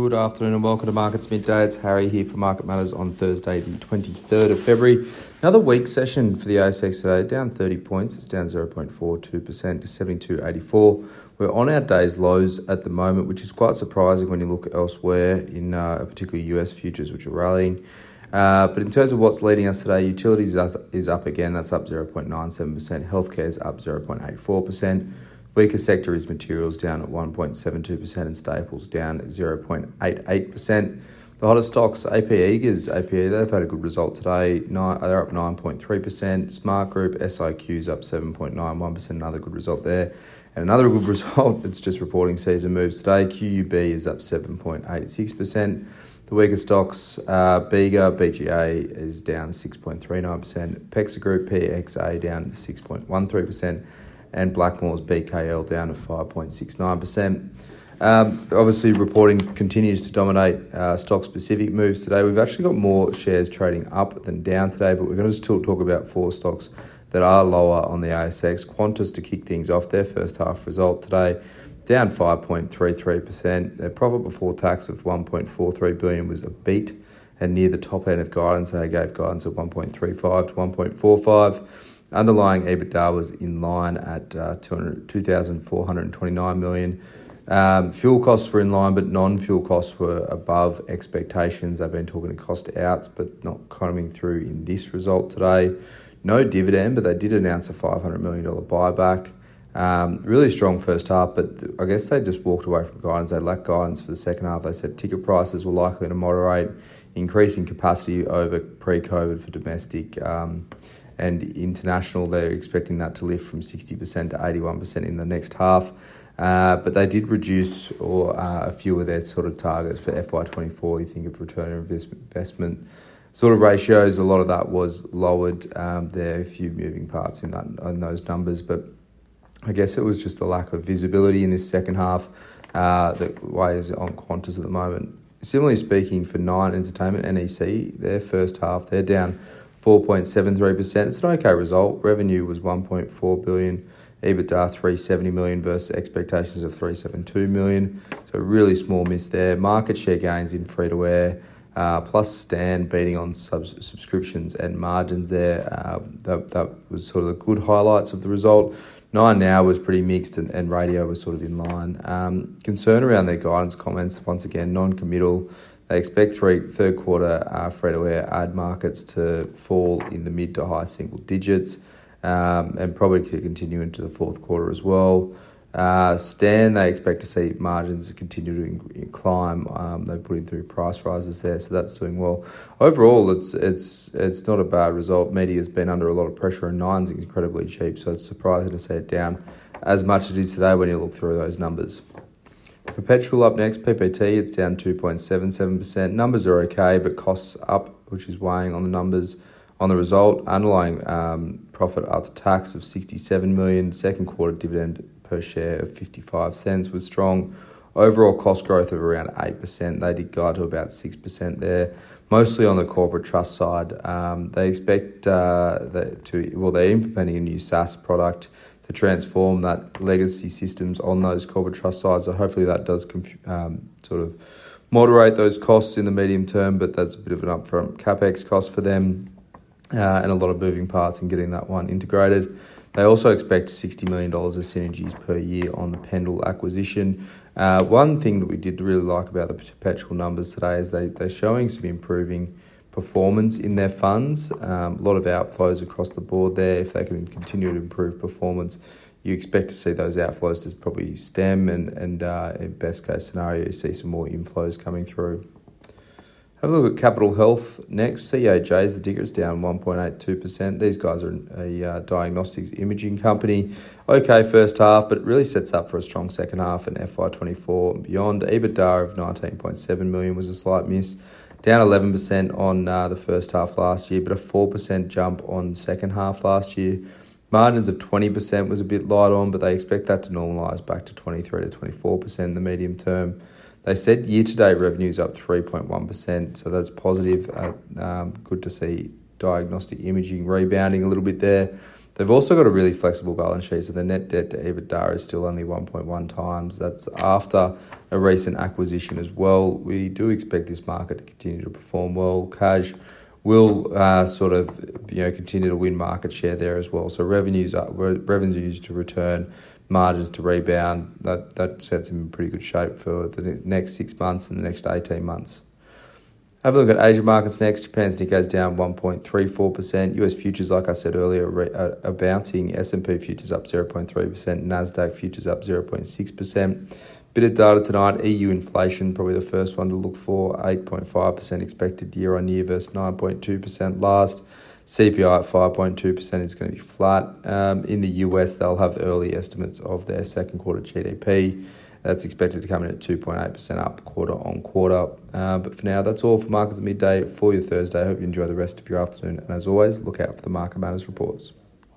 Good afternoon and welcome to Markets Midday. It's Harry here for Market Matters on Thursday, the 23rd of February. Another weak session for the ASX today, down 30 points. It's down 0.42% to 72.84. We're on our day's lows at the moment, which is quite surprising when you look elsewhere in particularly US futures, which are rallying. But in terms of what's leading us today, utilities is up again. That's up 0.97%. Healthcare is up 0.84%. Weaker sector is materials, down at 1.72%, and staples down at 0.88%. The hottest stocks, APE, they've had a good result today. They're up 9.3%. Smart Group, SIQ is up 7.91%, another good result there. And another good result, it's just reporting season moves today. QUB is up 7.86%. The weaker stocks, BGA is down 6.39%. PEXA Group, PEXA down 6.13%. and Blackmore's BKL down at 5.69%. Obviously, reporting continues to dominate stock-specific moves today. We've actually got more shares trading up than down today, but we're going to still talk about four stocks that are lower on the ASX. Qantas to kick things off, their first half result today, down 5.33%. Their profit before tax of $1.43 billion was a beat and near the top end of guidance. They gave guidance of 1.35 to 1.45. Underlying EBITDA was in line at $2,429 million. Fuel costs were in line, but non-fuel costs were above expectations. They've been talking to cost outs, but not coming through in this result today. No dividend, but they did announce a $500 million buyback. Really strong first half, but I guess they just walked away from guidance. They lacked guidance for the second half. They said ticket prices were likely to moderate, increasing capacity over pre-COVID for domestic and international. They're expecting that to lift from 60% to 81% in the next half. But they did reduce a few of their sort of targets for FY24. You think of return on investment sort of ratios. A lot of that was lowered. There are a few moving parts in that on those numbers, but I guess it was just the lack of visibility in this second half that weighs on Qantas at the moment. Similarly speaking for Nine Entertainment, NEC, their first half, they're down 4.73%. It's an okay result. Revenue was $1.4 billion. EBITDA $370 million versus expectations of $372 million. So really small miss there. Market share gains in free-to-air, plus Stan beating on subscriptions and margins there. That was sort of the good highlights of the result. 9Now was pretty mixed and radio was sort of in line. Concern around their guidance comments, once again, non-committal. They expect third quarter free-to-air ad markets to fall in the mid to high single digits and probably to continue into the fourth quarter as well. Stan, they expect to see margins continue to climb. They're putting through price rises there, so that's doing well. Overall, it's not a bad result. Media's been under a lot of pressure and Nine's incredibly cheap, so it's surprising to see it down as much as it is today when you look through those numbers. Perpetual up next, PPT, it's down 2.77%. Numbers are okay, but costs up, which is weighing on the numbers. On the result, underlying profit after tax of $67 million, second quarter dividend per share of 55 cents was strong. Overall cost growth of around 8%. They did guide to about 6% there, mostly on the corporate trust side. They expect they're implementing a new SaaS product to transform that legacy systems on those corporate trust sides. So hopefully that does sort of moderate those costs in the medium term, but that's a bit of an upfront CapEx cost for them and a lot of moving parts in getting that one integrated. They also expect $60 million of synergies per year on the Pendle acquisition. One thing that we did really like about the perpetual numbers today is they're showing some improving performance in their funds. A lot of outflows across the board there. If they can continue to improve performance, you expect to see those outflows to probably stem and in best case scenario, you see some more inflows coming through. Have a look at Capital Health next. CAJ is the ticker, it's down 1.82%. These guys are a diagnostics imaging company. Okay first half, but it really sets up for a strong second half in FY24 and beyond. EBITDA of $19.7 million was a slight miss. Down 11% on the first half last year, but a 4% jump on second half last year. Margins of 20% was a bit light on, but they expect that to normalise back to 23 to 24% in the medium term. They said year-to-date revenues up 3.1%, so that's positive. Good to see diagnostic imaging rebounding a little bit there. They've also got a really flexible balance sheet, so the net debt to EBITDA is still only 1.1 times. That's after a recent acquisition as well. We do expect this market to continue to perform well. CAJ will continue to win market share there as well. So revenues to return, margins to rebound. That sets them in pretty good shape for the next 6 months and the next 18 months. Have a look at Asian markets next. Japan's Nikkei is down 1.34%. US futures, like I said earlier, are bouncing. S&P futures up 0.3%. NASDAQ futures up 0.6%. Bit of data tonight. EU inflation, probably the first one to look for. 8.5% expected year on year versus 9.2% last. CPI at 5.2% is going to be flat. In the US, they'll have early estimates of their second quarter GDP. That's expected to come in at 2.8% up quarter on quarter. But for now, that's all for Markets at Midday for your Thursday. I hope you enjoy the rest of your afternoon. And as always, look out for the Market Matters reports.